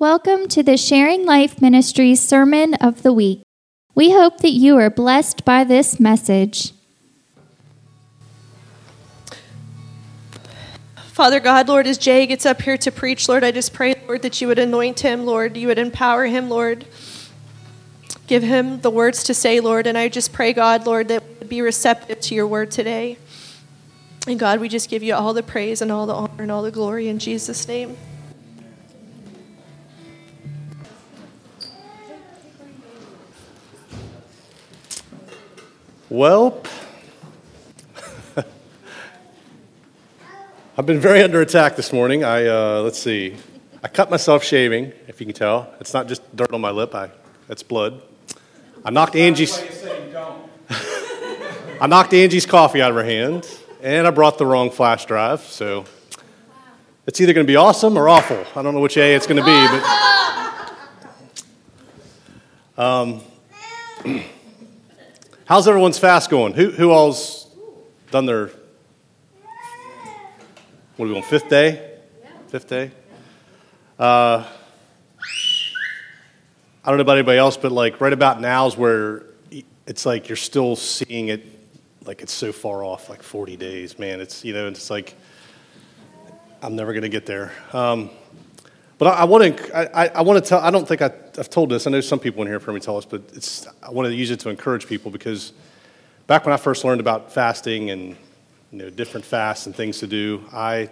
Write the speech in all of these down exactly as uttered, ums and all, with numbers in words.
Welcome to the Sharing Life Ministries Sermon of the Week. We hope that you are blessed by this message. Father God, Lord, as Jay gets up here to preach, Lord, I just pray, Lord, that you would anoint him, Lord. You would empower him, Lord. Give him the words to say, Lord. And I just pray, God, Lord, that we would be receptive to your word today. And God, we just give you all the praise and all the honor and all the glory in Jesus' name. Well, I've been very under attack this morning. I uh, let's see. I cut myself shaving, if you can tell. It's not just dirt on my lip. I that's blood. I knocked Angie's. I knocked Angie's coffee out of her hand, and I brought the wrong flash drive. So it's either going to be awesome or awful. I don't know which A it's going to be, but um. How's everyone's fast going? Who who all's done their, what are we on, fifth day? Fifth day? Uh, I don't know about anybody else, but like right about now is where it's like you're still seeing it, like it's so far off, like forty days, man. It's, you know, it's like I'm never going to get there. Um, but I, I want to, I, I want to tell, I don't think I, I've told this. I know some people in here have heard me tell this, but it's, I want to use it to encourage people because back when I first learned about fasting and, you know, different fasts and things to do, I,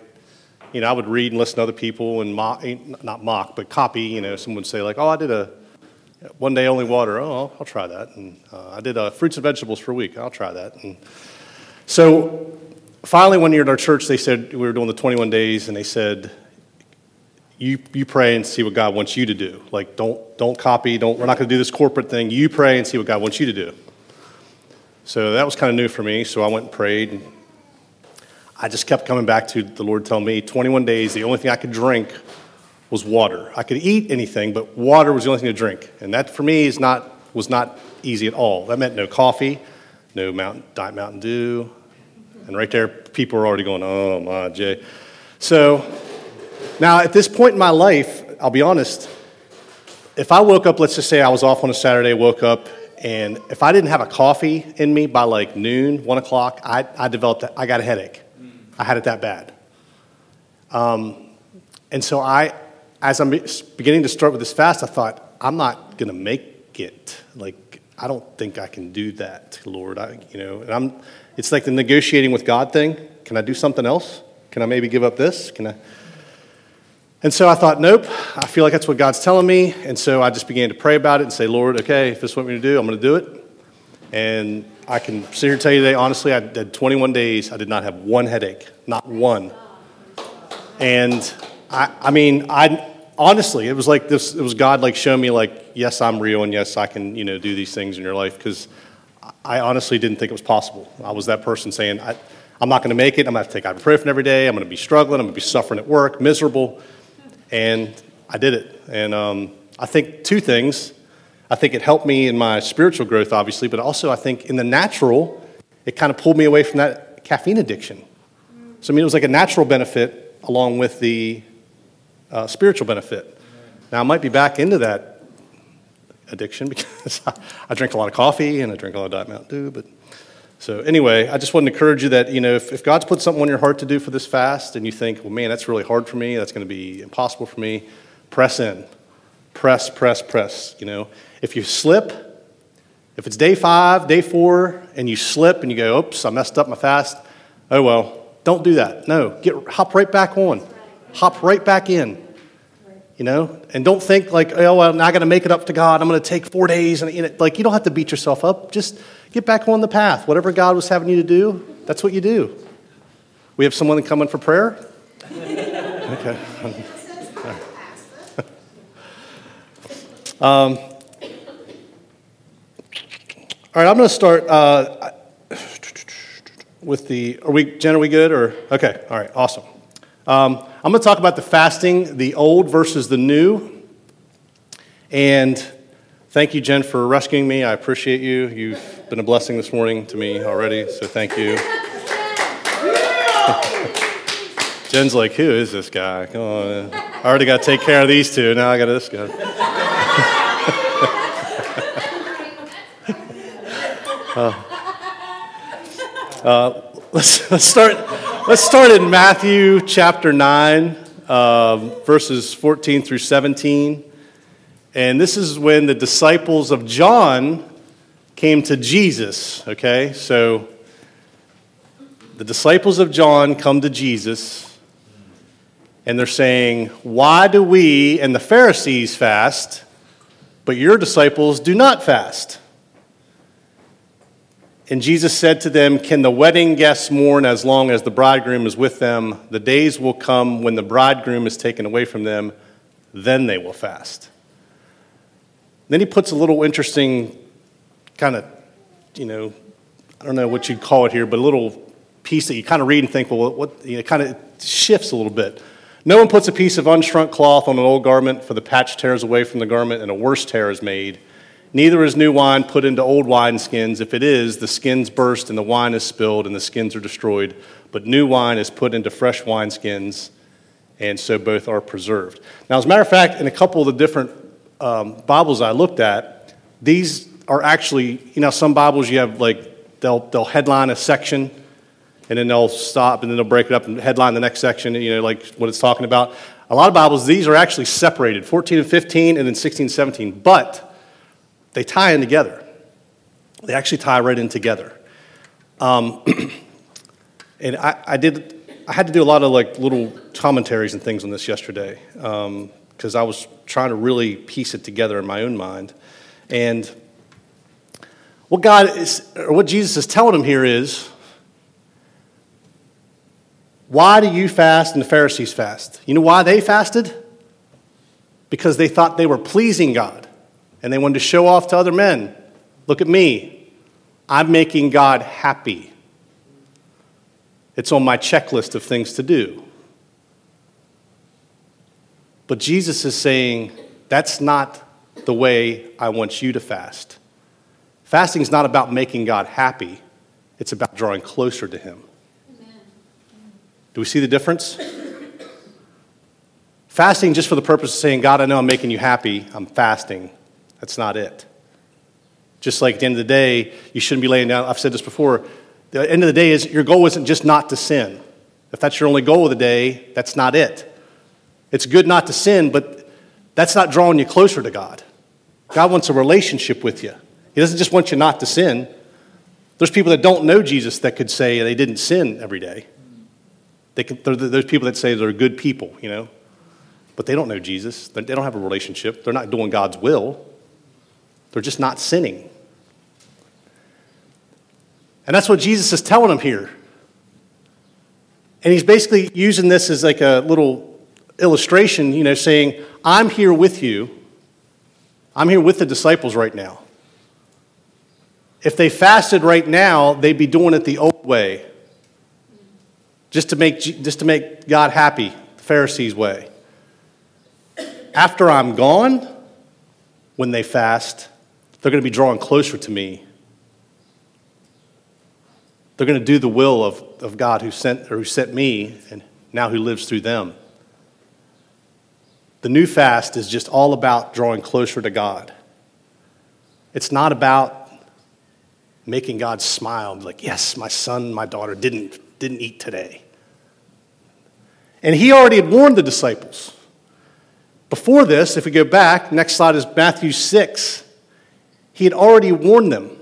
you know, I would read and listen to other people and mock, not mock, but copy, you know, someone would say like, oh, I did a one day only water. Oh, I'll try that. And uh, I did a fruits and vegetables for a week. I'll try that. And so finally one year at our church, they said, we were doing the twenty-one days and they said, You you pray and see what God wants you to do. Like don't don't copy. Don't we're not going to do this corporate thing. You pray and see what God wants you to do. So that was kind of new for me. So I went and prayed. And I just kept coming back to the Lord telling me twenty-one days. The only thing I could drink was water. I could eat anything, but water was the only thing to drink. And that for me is not was not easy at all. That meant no coffee, no mountain diet Mountain Dew, and right there people are already going, oh my Jay. So. Now, at this point in my life, I'll be honest, if I woke up, let's just say I was off on a Saturday, woke up, and if I didn't have a coffee in me by like noon, one o'clock, I, I developed, a, I got a headache. I had it that bad. Um, and so I, as I'm beginning to start with this fast, I thought, I'm not going to make it. Like, I don't think I can do that, Lord. I, you know, and I'm. It's like the negotiating with God thing. Can I do something else? Can I maybe give up this? Can I... And so I thought, nope, I feel like that's what God's telling me. And so I just began to pray about it and say, Lord, okay, if this is what we're going to do, I'm going to do it. And I can sit here and tell you today, honestly, I did twenty-one days. I did not have one headache, not one. And I I mean, I honestly, it was like this, it was God like showing me like, yes, I'm real. And yes, I can, you know, do these things in your life. Because I honestly didn't think it was possible. I was that person saying, I, I'm not going to make it. I'm going to have to take ibuprofen every day. I'm going to be struggling. I'm going to be suffering at work, miserable. And I did it. And um, I think two things. I think it helped me in my spiritual growth, obviously, but also I think in the natural, it kind of pulled me away from that caffeine addiction. So, I mean, it was like a natural benefit along with the uh, spiritual benefit. Now, I might be back into that addiction because I, I drink a lot of coffee and I drink a lot of Diet Mountain Dew. But so anyway, I just want to encourage you that, you know, if, if God's put something on your heart to do for this fast and you think, well, man, that's really hard for me, that's going to be impossible for me, press in. Press, press, press, you know. If you slip, if it's day five, day four, and you slip and you go, oops, I messed up my fast, oh, well, don't do that. No, get hop right back on. Hop right back in, you know. And don't think like, oh, well, now I got to make it up to God. I'm going to take four days. and you know, Like, you don't have to beat yourself up. Just get back on the path. Whatever God was having you to do, that's what you do. We have someone coming for prayer? Okay. um, all right, I'm going to start uh, with the, are we, Jen, are we good? Or okay, all right, awesome. Um, I'm going to talk about the fasting, the old versus the new, and thank you, Jen, for rescuing me. I appreciate you. You've been a blessing this morning to me already, so thank you. Jen's like, who is this guy? Come on. I already got to take care of these two. Now I got this guy. uh, uh, let's, let's start. Let's start in Matthew chapter nine, uh, verses fourteen through seventeen. And this is when the disciples of John came to Jesus, okay? So the disciples of John come to Jesus, and they're saying, why do we and the Pharisees fast, but your disciples do not fast? And Jesus said to them, can the wedding guests mourn as long as the bridegroom is with them? The days will come when the bridegroom is taken away from them, then they will fast. Then he puts a little interesting kind of, you know, I don't know what you'd call it here, but a little piece that you kind of read and think, well, what, you know, kind of shifts a little bit. No one puts a piece of unshrunk cloth on an old garment, for the patch tears away from the garment, and a worse tear is made. Neither is new wine put into old wineskins. If it is, the skins burst, and the wine is spilled, and the skins are destroyed. But new wine is put into fresh wineskins, and so both are preserved. Now, as a matter of fact, in a couple of the different Um, Bibles I looked at, these are actually, you know, some Bibles you have like, they'll they'll headline a section, and then they'll stop, and then they'll break it up and headline the next section, you know, like what it's talking about. A lot of Bibles, these are actually separated, fourteen and fifteen, and then sixteen and seventeen, but they tie in together. They actually tie right in together. Um, and I, I did, I had to do a lot of like little commentaries and things on this yesterday, um, because I was trying to really piece it together in my own mind. And what God is, or what Jesus is telling him here is, why do you fast and the Pharisees fast? You know why they fasted? Because they thought they were pleasing God, and they wanted to show off to other men. Look at me. I'm making God happy. It's on my checklist of things to do. But Jesus is saying, that's not the way I want you to fast. Fasting is not about making God happy. It's about drawing closer to him. Amen. Do we see the difference? Fasting just for the purpose of saying, God, I know I'm making you happy. I'm fasting. That's not it. Just like at the end of the day, you shouldn't be laying down. I've said this before. The end of the day is your goal isn't just not to sin. If that's your only goal of the day, that's not it. It's good not to sin, but that's not drawing you closer to God. God wants a relationship with you. He doesn't just want you not to sin. There's people that don't know Jesus that could say they didn't sin every day. They can, there's people that say they're good people, you know, but they don't know Jesus. They don't have a relationship. They're not doing God's will. They're just not sinning. And that's what Jesus is telling them here. And he's basically using this as like a little illustration, you know, saying, I'm here with you. I'm here with the disciples right now. If they fasted right now, they'd be doing it the old way. Just to make, just to make God happy, the Pharisees' way. After I'm gone, when they fast, they're going to be drawing closer to me. They're going to do the will of, of God who sent, or who sent me, and now who lives through them. The new fast is just all about drawing closer to God. It's not about making God smile, like, yes, my son, my daughter didn't, didn't eat today. And he already had warned the disciples. Before this, if we go back, next slide is Matthew six. He had already warned them.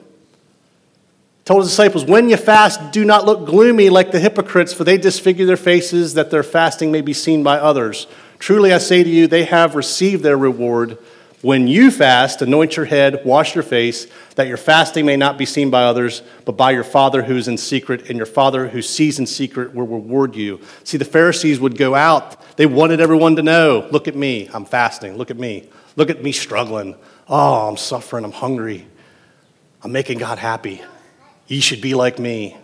Told the disciples, when you fast, do not look gloomy like the hypocrites, for they disfigure their faces that their fasting may be seen by others. Truly I say to you, they have received their reward. When you fast, anoint your head, wash your face, that your fasting may not be seen by others, but by your Father who is in secret, and your Father who sees in secret will reward you. See, the Pharisees would go out. They wanted everyone to know, look at me, I'm fasting. Look at me. Look at me struggling. Oh, I'm suffering. I'm hungry. I'm making God happy. Ye should be like me.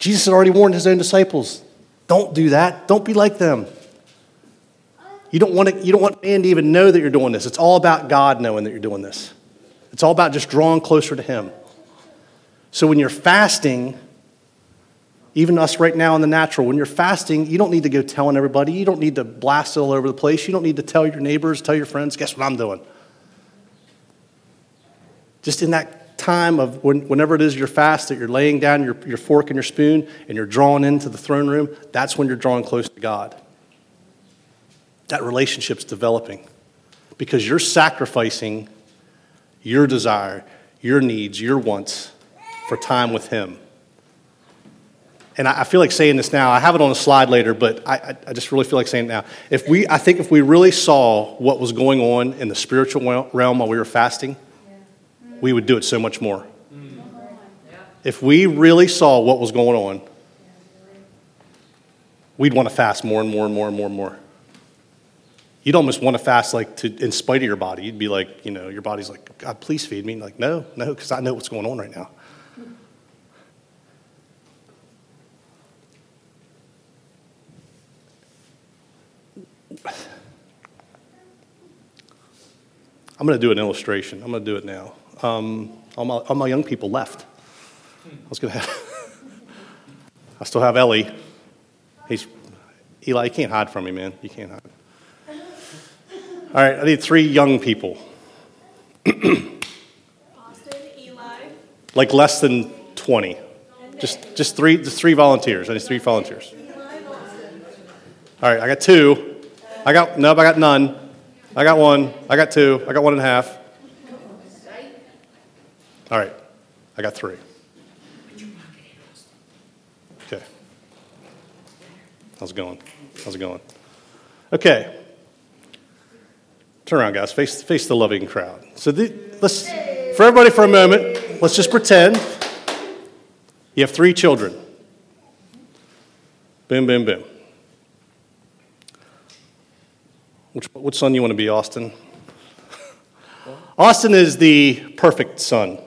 Jesus had already warned his own disciples. Don't do that. Don't be like them. You don't want to, you don't want man to even know that you're doing this. It's all about God knowing that you're doing this. It's all about just drawing closer to him. So when you're fasting, Even us right now in the natural, when you're fasting, you don't need to go telling everybody. You don't need to blast it all over the place. You don't need to tell your neighbors, tell your friends, guess what I'm doing. Just in that time of when, whenever it is your fast, that you're laying down your, your fork and your spoon and you're drawing into the throne room, that's when you're drawing close to God. That relationship's developing because you're sacrificing your desire, your needs, your wants for time with Him. And I feel like saying this now. I have it on a slide later, but I, I just really feel like saying it now. If we, I think if we really saw what was going on in the spiritual realm while we were fasting, we would do it so much more. If we really saw what was going on, we'd want to fast more and more and more and more and more. You'd almost want to fast like to, in spite of your body. You'd be like, you know, your body's like, God, please feed me. And like, no, no, because I know what's going on right now. I'm going to do an illustration. I'm going to do it now. Um, all, my, all my young people left. I was going to have. I still have Ellie. He's Eli. You can't hide from me, man. You can't hide. All right. I need three young people. Austin, Eli. Like less than twenty. Just just three. Just three volunteers. I need three volunteers. All right. I got two. I got no. I got none. I got one, I got two, I got one and a half. All right, I got three. Okay. How's it going? How's it going? Okay. Turn around, guys. Face face the loving crowd. So the, let's, for everybody for a moment, let's just pretend you have three children. Boom, boom, boom. Which, which son you want to be, Austin? Austin is the perfect son.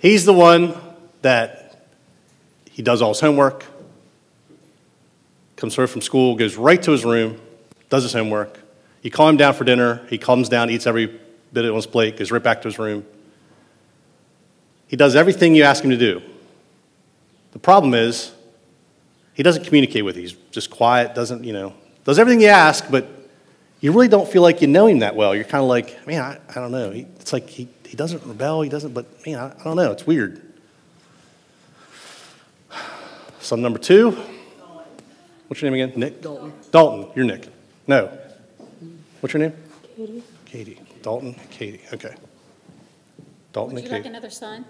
He's the one that he does all his homework, comes home from school, goes right to his room, does his homework. You call him down for dinner. He comes down, eats every bit on his plate, goes right back to his room. He does everything you ask him to do. The problem is, he doesn't communicate with you. He's just quiet, doesn't, you know, does everything you ask, but you really don't feel like you know him that well. You're kind of like, man, I, I don't know. He, it's like he, he doesn't rebel, he doesn't, but man, I, I don't know. It's weird. Son number two. What's your name again? Nick? Dalton. Dalton, you're Nick. No. What's your name? Katie. Katie. Dalton, Katie. Okay. Dalton Would and Katie. Would you like another son?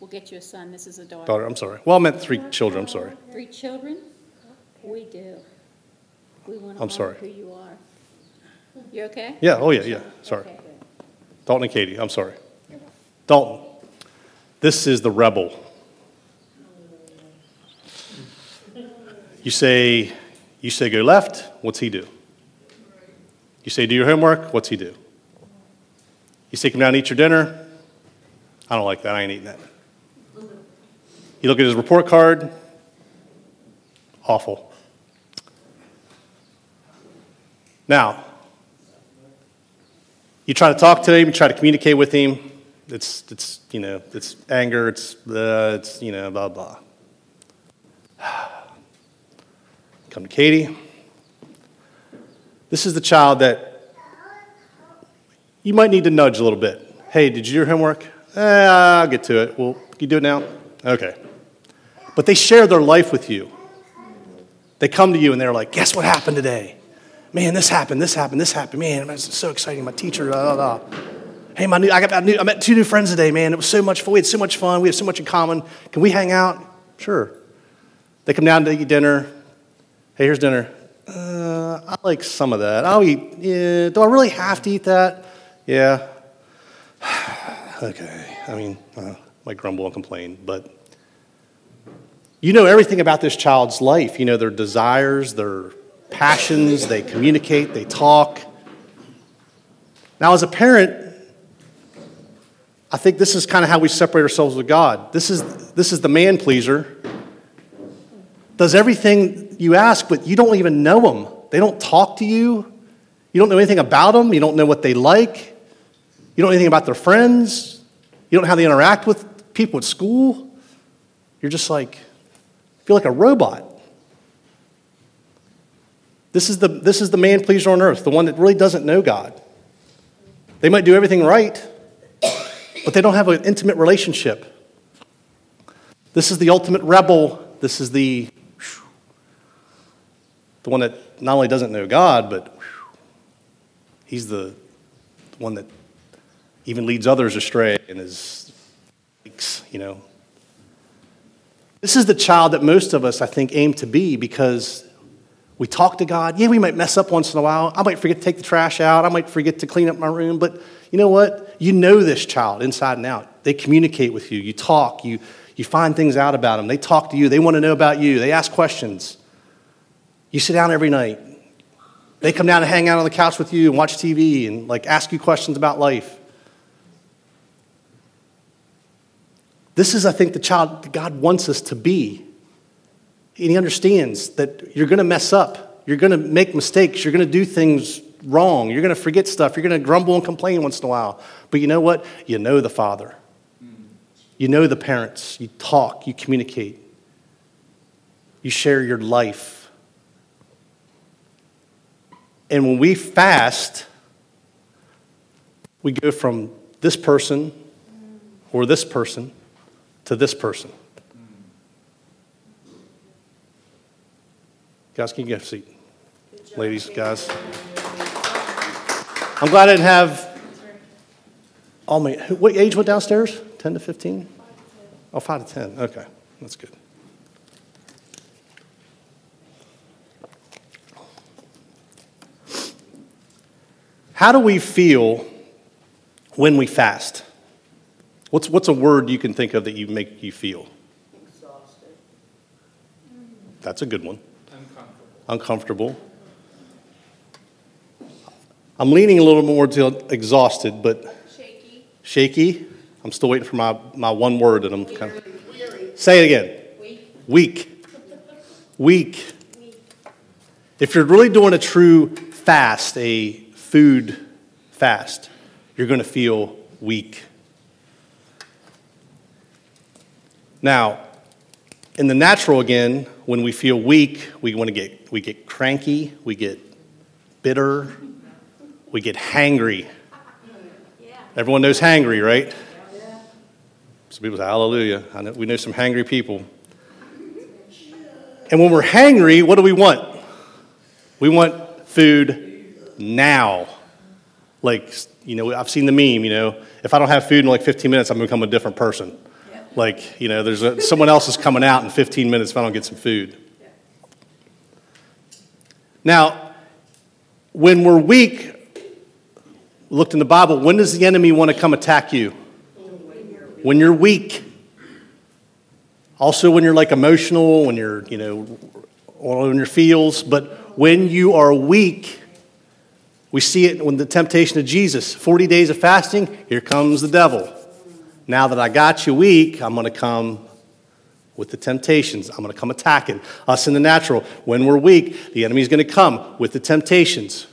We'll get you a son. This is a daughter. Daughter, I'm sorry. Well, I meant three children. I'm sorry. Three children? We do. We want to I'm sorry. Who you are. You okay? Yeah. Oh, yeah, yeah. Sorry. Okay, Dalton and Katie. I'm sorry. Dalton, this is the rebel. You say, you say go left. What's he do? You say do your homework. What's he do? You say come down and eat your dinner. I don't like that. I ain't eating that. You look at his report card, awful. Now, you try to talk to him, you try to communicate with him. It's, it's you know, it's anger, it's, uh, it's you know, blah, blah. Come to Katie. This is the child that you might need to nudge a little bit. Hey, did you do your homework? Eh, I'll get to it. Well, can you do it now? Okay. But they share their life with you. They come to you and they're like, guess what happened today? Man, this happened, this happened, this happened. Man, it's so exciting. My teacher, blah, blah, blah. Hey, my new, I, got, I, new, I met two new friends today, man. It was so much fun. We had so much fun. We have so much in common. Can we hang out? Sure. They come down to eat dinner. Hey, here's dinner. Uh, I like some of that. I'll eat. Yeah. Do I really have to eat that? Yeah. Okay. I mean, uh, I might grumble and complain, but you know everything about this child's life. You know their desires, their passions, they communicate, they talk. Now, as a parent, I think this is kind of how we separate ourselves with God. This is this is the man pleaser. Does everything you ask, but you don't even know them. They don't talk to you. You don't know anything about them. You don't know what they like. You don't know anything about their friends. You don't know how they interact with people at school, you're just like, feel like a robot. This is the this is the man pleaser on earth, the one that really doesn't know God. They might do everything right, but they don't have an intimate relationship. This is the ultimate rebel. This is the, the one that not only doesn't know God, but he's the one that even leads others astray and is, you know. This is the child that most of us, I think, aim to be because we talk to God. Yeah, we might mess up once in a while. I might forget to take the trash out. I might forget to clean up my room. But you know what? You know this child inside and out. They communicate with you. You talk. You You find things out about them. They talk to you. They want to know about you. They ask questions. You sit down every night. They come down and hang out on the couch with you and watch T V and like ask you questions about life. This is, I think, the child that God wants us to be. And he understands that you're going to mess up. You're going to make mistakes. You're going to do things wrong. You're going to forget stuff. You're going to grumble and complain once in a while. But you know what? You know the Father. You know the parents. You talk. You communicate. You share your life. And when we fast, we go from this person or this person to this person. Guys, can you get a seat? Job, ladies, guys. I'm glad I didn't have all my... What age went downstairs? ten to fifteen? Oh, five to ten. Okay, that's good. How do we feel when we fast? What's what's a word you can think of that you make you feel? Exhausted. That's a good one. Uncomfortable. Uncomfortable. I'm leaning a little more to exhausted, but... Shaky. Shaky. I'm still waiting for my, my one word that I'm kind of... Weary. Say it again. Weak. Weak. Weak. Weak. If you're really doing a true fast, a food fast, you're going to feel weak. Now, in the natural again, when we feel weak, we want to get we get cranky, we get bitter, we get hangry. Yeah. Everyone knows hangry, right? Some people say, hallelujah. I know, we know some hangry people. And when we're hangry, what do we want? We want food now. Like, you know, I've seen the meme, you know, if I don't have food in like fifteen minutes, I'm going to become a different person. Yeah. Like, you know, there's a, someone else is coming out in fifteen minutes if I don't get some food. Yeah. Now, when we're weak, looked in the Bible, when does the enemy want to come attack you? When you're weak, also when you're like emotional, when you're, you know, on your feels, but when you are weak, we see it when the temptation of Jesus, forty days of fasting, here comes the devil. Now that I got you weak, I'm going to come with the temptations. I'm going to come attacking us in the natural. When we're weak, the enemy's going to come with the temptations.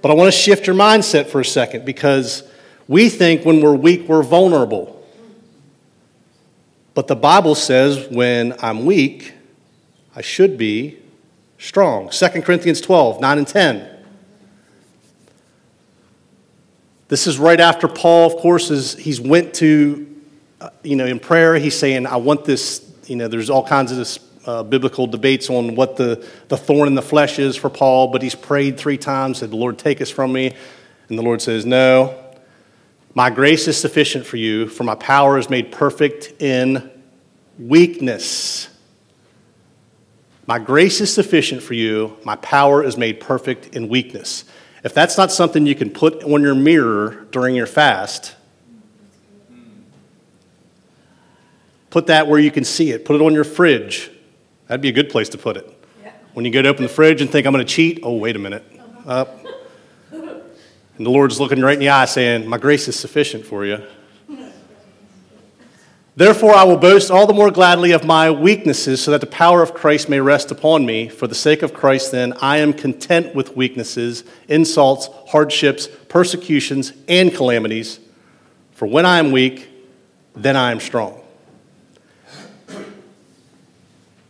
But I want to shift your mindset for a second because we think when we're weak, we're vulnerable. But the Bible says when I'm weak, I should be strong. Second Corinthians twelve, nine and ten. This is right after Paul, of course, is he's went to, uh, you know, in prayer, he's saying, I want this, you know, there's all kinds of this, uh, biblical debates on what the, the thorn in the flesh is for Paul, but he's prayed three times, said, the Lord, take us from me. And the Lord says, no. My grace is sufficient for you, for my power is made perfect in weakness. My grace is sufficient for you. My power is made perfect in weakness. If that's not something you can put on your mirror during your fast, put that where you can see it. Put it on your fridge. That'd be a good place to put it. Yeah. When you go to open the fridge and think, I'm going to cheat, oh, wait a minute. Uh, And the Lord's looking right in the eye saying, my grace is sufficient for you. Therefore, I will boast all the more gladly of my weaknesses so that the power of Christ may rest upon me. For the sake of Christ, then, I am content with weaknesses, insults, hardships, persecutions, and calamities. For when I am weak, then I am strong.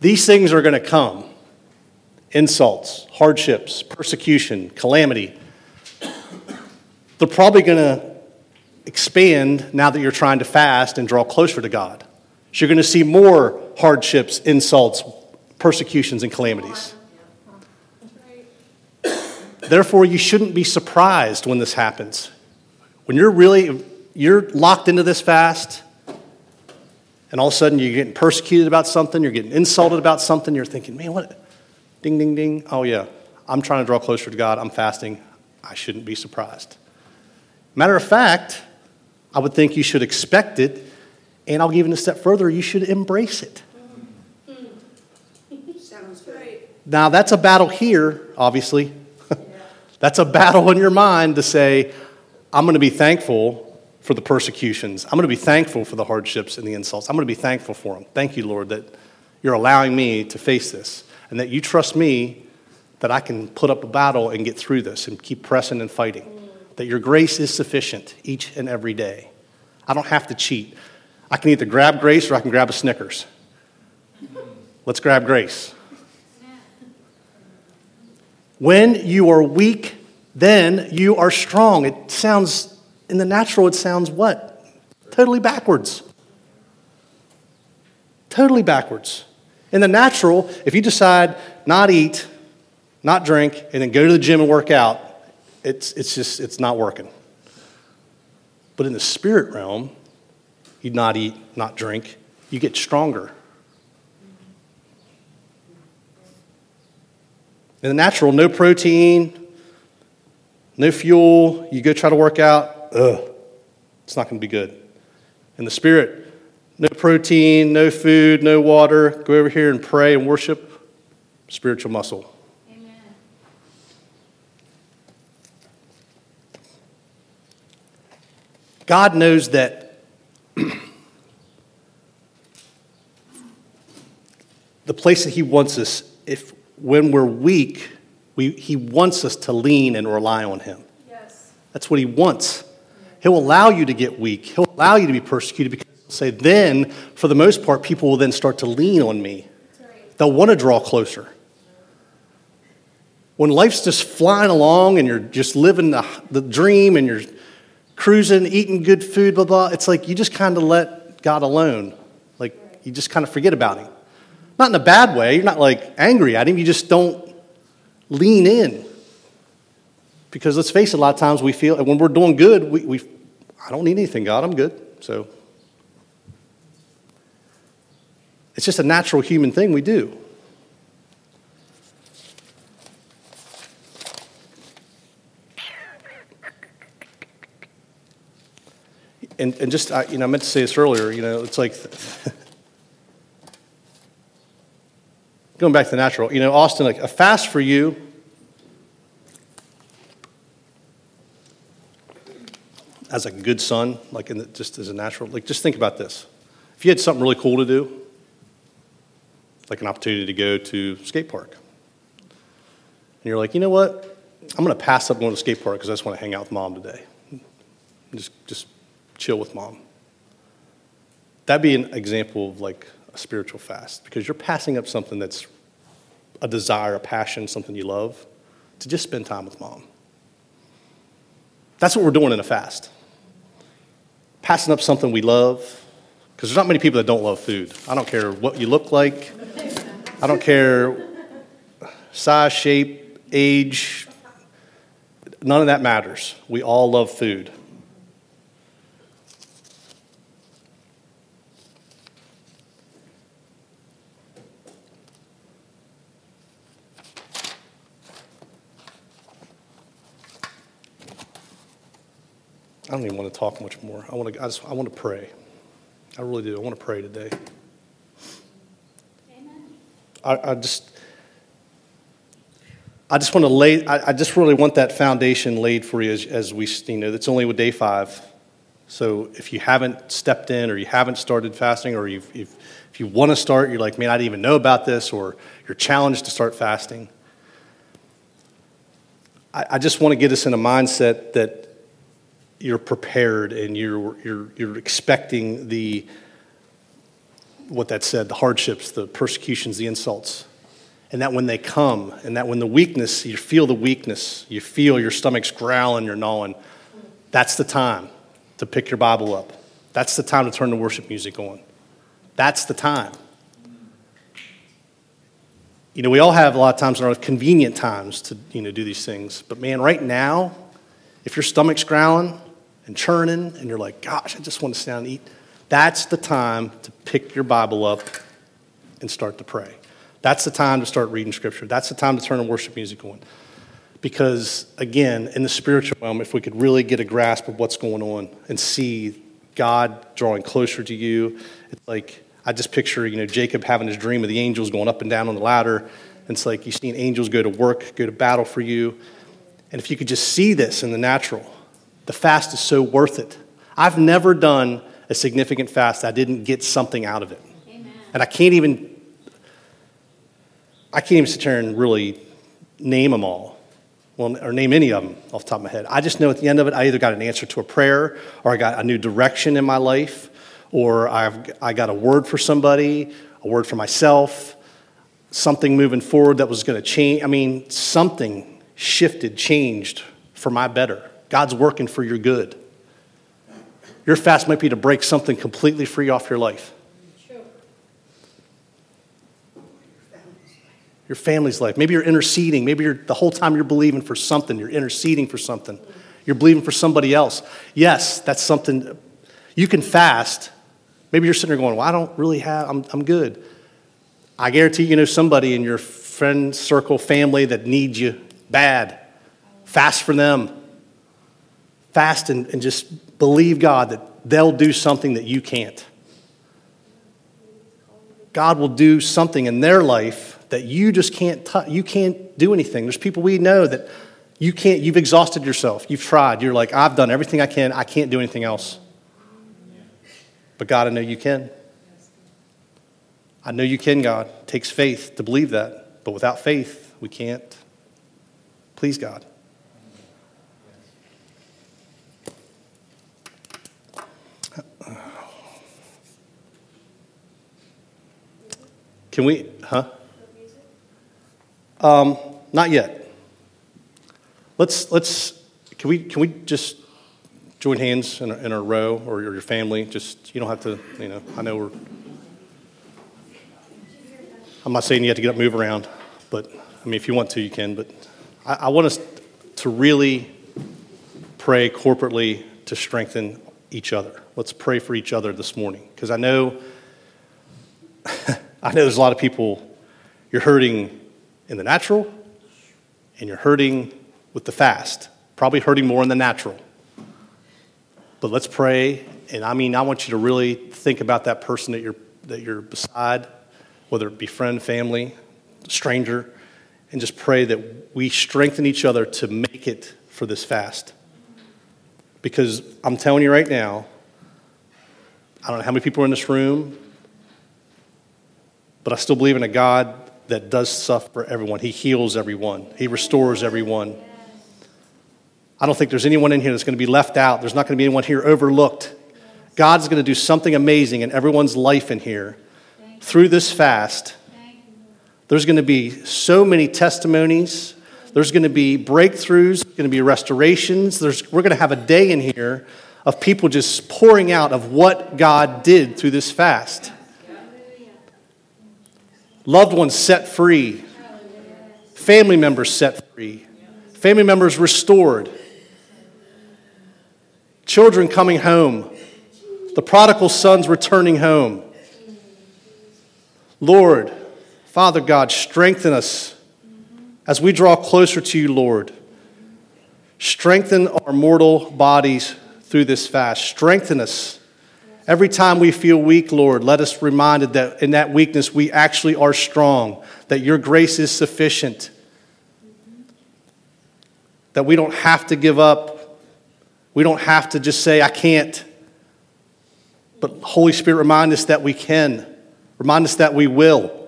These things are going to come. Insults, hardships, persecution, calamity. They're probably going to expand now that you're trying to fast and draw closer to God. So you're going to see more hardships, insults, persecutions, and calamities. Therefore, you shouldn't be surprised when this happens. When you're really, you're locked into this fast, and all of a sudden you're getting persecuted about something, you're getting insulted about something, you're thinking, man, what? Ding, ding, ding. Oh, yeah, I'm trying to draw closer to God. I'm fasting. I shouldn't be surprised. Matter of fact, I would think you should expect it, and I'll give it a step further. You should embrace it. Sounds great. Now, that's a battle here, obviously. That's a battle in your mind to say, I'm going to be thankful for the persecutions. I'm going to be thankful for the hardships and the insults. I'm going to be thankful for them. Thank you, Lord, that you're allowing me to face this and that you trust me that I can put up a battle and get through this and keep pressing and fighting, that your grace is sufficient each and every day. I don't have to cheat. I can either grab grace or I can grab a Snickers. Let's grab grace. When you are weak, then you are strong. It sounds, in the natural, it sounds what? Totally backwards. Totally backwards. In the natural, if you decide not eat, not drink, and then go to the gym and work out, it's it's just, it's not working. But in the spirit realm, you not eat, not drink, you get stronger. In the natural, no protein, no fuel. You go try to work out, ugh, it's not going to be good. In the spirit, no protein, no food, no water. Go over here and pray and worship. Spiritual muscle. Amen. God knows that the place that He wants us, if when we're weak, we, he wants us to lean and rely on him. Yes. That's what he wants. He'll allow you to get weak. He'll allow you to be persecuted because he'll say, then, for the most part, people will then start to lean on me. Right. They'll want to draw closer. When life's just flying along and you're just living the, the dream and you're cruising, eating good food, blah, blah, it's like you just kind of let God alone. Like right. You just kind of forget about him. Not in a bad way. You're not like angry at him. You just don't lean in. Because let's face it, a lot of times we feel, and when we're doing good, we, we I don't need anything, God. I'm good. So it's just a natural human thing we do. And and just, I, you know, I meant to say this earlier, you know, it's like... Going back to the natural, you know, Austin, like a fast for you as a good son, like in the, just as a natural, like just think about this. If you had something really cool to do, like an opportunity to go to skate park, and you're like, you know what, I'm going to pass up going to skate park because I just want to hang out with mom today, just just chill with mom. That'd be an example of like a spiritual fast, because you're passing up something that's a desire, a passion, something you love, to just spend time with mom. That's what we're doing in a fast. Passing up something we love, because there's not many people that don't love food. I don't care what you look like. I don't care size, shape, age. None of that matters. We all love food. I don't even want to talk much more. I want to. I just. I want to pray. I really do. I want to pray today. Amen. I, I just. I just want to lay. I, I just really want that foundation laid for you as, as we. You know, that's only with day five. So if you haven't stepped in, or you haven't started fasting, or you've, you've, if you want to start, you're like, man, I didn't even know about this, or you're challenged to start fasting. I, I just want to get us in a mindset that. you're prepared and you're you're you're expecting the what that said, the hardships, the persecutions, the insults. And that when they come, and that when the weakness, you feel the weakness, you feel your stomach's growling, you're gnawing, that's the time to pick your Bible up. That's the time to turn the worship music on. That's the time. You know, we all have a lot of times in our life, convenient times to, you know, do these things. But man, right now, if your stomach's growling and churning and you're like, gosh, I just want to sit down and eat, that's the time to pick your Bible up and start to pray. That's the time to start reading Scripture. That's the time to turn the worship music on. Because, again, in the spiritual realm, if we could really get a grasp of what's going on and see God drawing closer to you, it's like, I just picture, you know, Jacob having his dream of the angels going up and down on the ladder. And it's like you've seen angels go to work, go to battle for you. And if you could just see this in the natural, the fast is so worth it. I've never done a significant fast that I didn't get something out of it. Amen. And I can't even, I can't even sit here and really name them all, well, or name any of them off the top of my head. I just know at the end of it, I either got an answer to a prayer or I got a new direction in my life. Or I've I got a word for somebody, a word for myself, something moving forward that was going to change. I mean, something shifted, changed for my better. God's working for your good. Your fast might be to break something completely free off your life. Sure. Your family's life. Maybe you're interceding. Maybe you're the whole time you're believing for something. You're interceding for something. You're believing for somebody else. Yes, that's something. You can fast. Maybe you're sitting there going, well, I don't really have, I'm I'm good. I guarantee you know somebody in your friend circle, family that needs you bad. Fast for them. Fast and, and just believe God that they'll do something that you can't. God will do something in their life that you just can't touch. You can't do anything. There's people we know that you can't, you've exhausted yourself. You've tried. You're like, I've done everything I can. I can't do anything else. But God, I know you can. I know you can, God. It takes faith to believe that. But without faith, we can't please God. Can we, huh? Um, not yet. Let's, let's, can we, can we just... join hands in a, in a row, or your family. Just, you don't have to, you know, I know we're, I'm not saying you have to get up and move around, but, I mean, if you want to, you can. But I, I want us to really pray corporately to strengthen each other. Let's pray for each other this morning. Because I know, I know there's a lot of people, you're hurting in the natural, and you're hurting with the fast. Probably hurting more in the natural. But let's pray, and I mean, I want you to really think about that person that you're that you're beside, whether it be friend, family, stranger, and just pray that we strengthen each other to make it for this fast. Because I'm telling you right now, I don't know how many people are in this room, but I still believe in a God that does stuff for everyone. He heals everyone. He restores everyone. I don't think there's anyone in here that's going to be left out. There's not going to be anyone here overlooked. God's going to do something amazing in everyone's life in here. Through this fast, there's going to be so many testimonies. There's going to be breakthroughs. There's going to be restorations. There's, we're going to have a day in here of people just pouring out of what God did through this fast. Loved ones set free. Family members set free. Family members restored. Children coming home. The prodigal sons returning home. Lord, Father God, strengthen us as we draw closer to you, Lord. Strengthen our mortal bodies through this fast. Strengthen us. Every time we feel weak, Lord, let us be reminded that in that weakness we actually are strong, that your grace is sufficient, that we don't have to give up. We don't have to just say, I can't. But Holy Spirit, remind us that we can. Remind us that we will.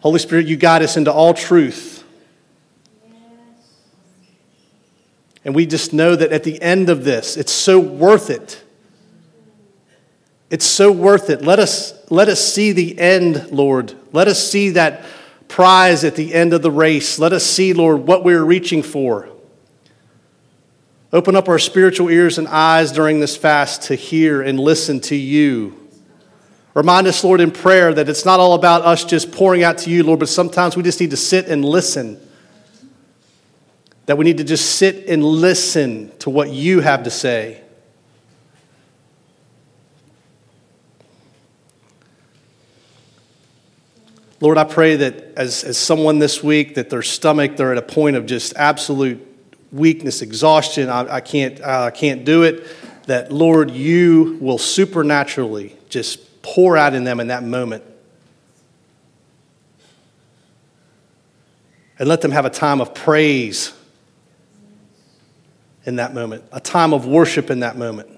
Holy Spirit, you guide us into all truth. And we just know that at the end of this, it's so worth it. It's so worth it. Let us, let us see the end, Lord. Let us see that prize at the end of the race. Let us see, Lord, what we're reaching for. Open up our spiritual ears and eyes during this fast to hear and listen to you. Remind us, Lord, in prayer that it's not all about us just pouring out to you, Lord, but sometimes we just need to sit and listen. That we need to just sit and listen to what you have to say. Lord, I pray that as, as someone this week, that their stomach, they're at a point of just absolute weakness, exhaustion, I, I can't, uh, I can't do it, that, Lord, you will supernaturally just pour out in them in that moment. And let them have a time of praise in that moment, a time of worship in that moment.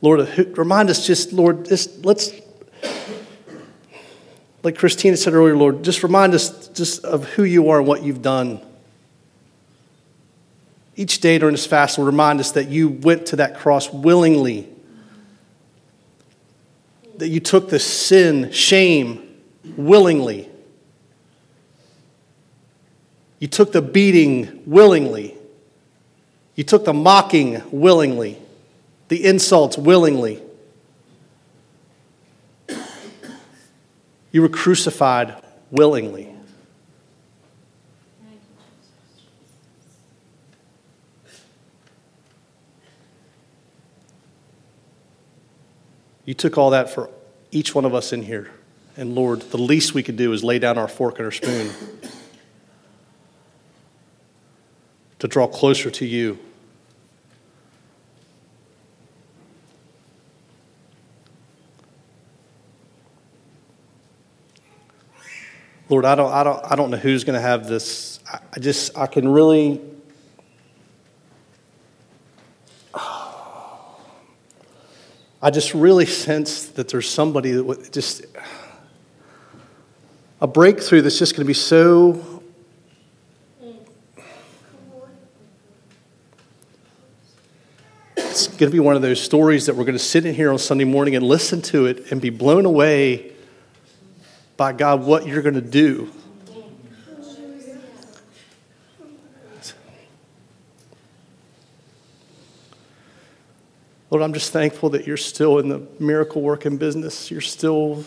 Lord, remind us just, Lord, just, let's... Like Christina said earlier, Lord, just remind us just of who you are and what you've done. Each day during this fast will remind us that you went to that cross willingly, that you took the sin, shame, willingly. You took the beating willingly. You took the mocking willingly, the insults willingly. You were crucified willingly. You took all that for each one of us in here. And Lord, the least we could do is lay down our fork and our spoon to draw closer to you. Lord, I don't, I don't, I don't know who's going to have this. I just, I can really. I just really sense that there's somebody that just a breakthrough that's just going to be so. It's going to be one of those stories that we're going to sit in here on Sunday morning and listen to it and be blown away by God, what you're going to do. Lord, I'm just thankful that you're still in the miracle working business. You're still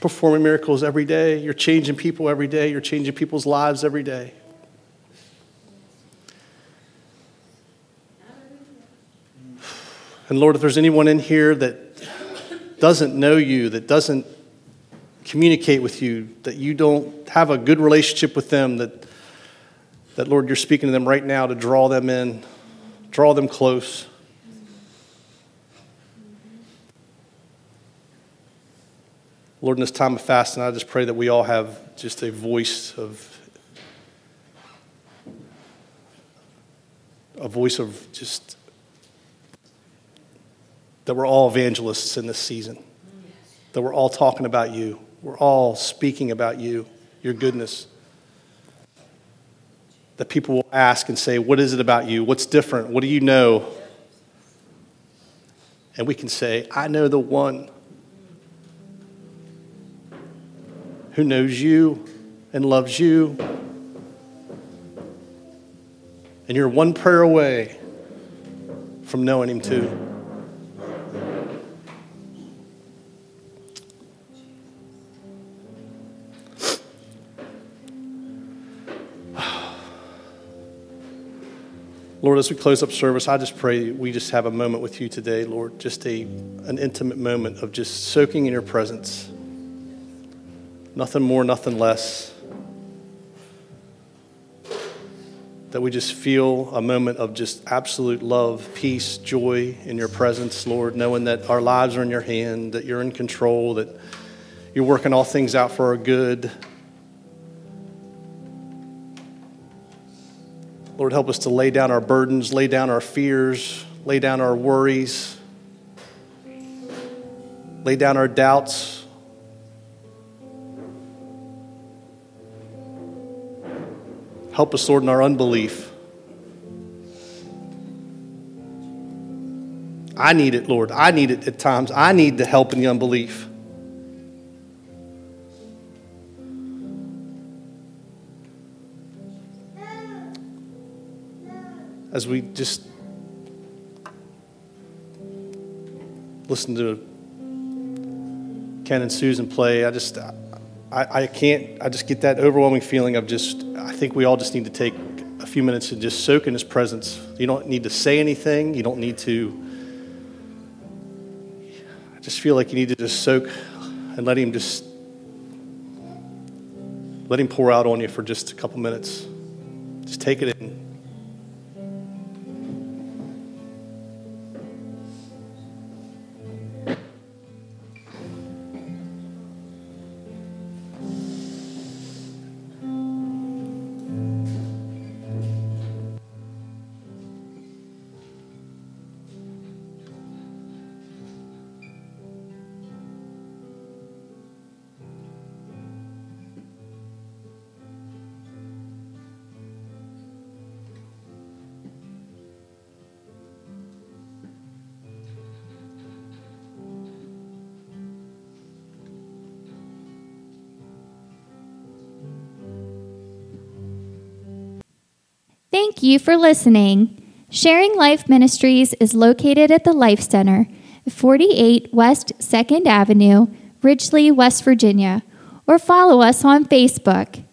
performing miracles every day. You're changing people every day. You're changing people's lives every day. And Lord, if there's anyone in here that doesn't know you, that doesn't communicate with you, that you don't have a good relationship with them, that, that Lord, you're speaking to them right now to draw them in, draw them close. Lord, in this time of fasting, I just pray that we all have just a voice of, a voice of just, that we're all evangelists in this season, that we're all talking about you. We're all speaking about you, your goodness. That people will ask and say, what is it about you? What's different? What do you know? And we can say, I know the one who knows you and loves you. And you're one prayer away from knowing him too. Lord, as we close up service, I just pray we just have a moment with you today, Lord, just a an intimate moment of just soaking in your presence. Nothing more, nothing less. That we just feel a moment of just absolute love, peace, joy in your presence, Lord, knowing that our lives are in your hand, that you're in control, that you're working all things out for our good. Lord, help us to lay down our burdens, lay down our fears, lay down our worries, lay down our doubts. Help us, Lord, in our unbelief. I need it, Lord. I need it at times. I need the help in the unbelief. As we just listen to Ken and Susan play, I just, I, I can't, I just get that overwhelming feeling of just, I think we all just need to take a few minutes and just soak in his presence. You don't need to say anything. You don't need to, I just feel like you need to just soak and let him just, let him pour out on you for just a couple minutes. Just take it in. Thank you for listening. Sharing Life Ministries is located at the Life Center, forty-eight West second Avenue, Ridgely, West Virginia, or follow us on Facebook.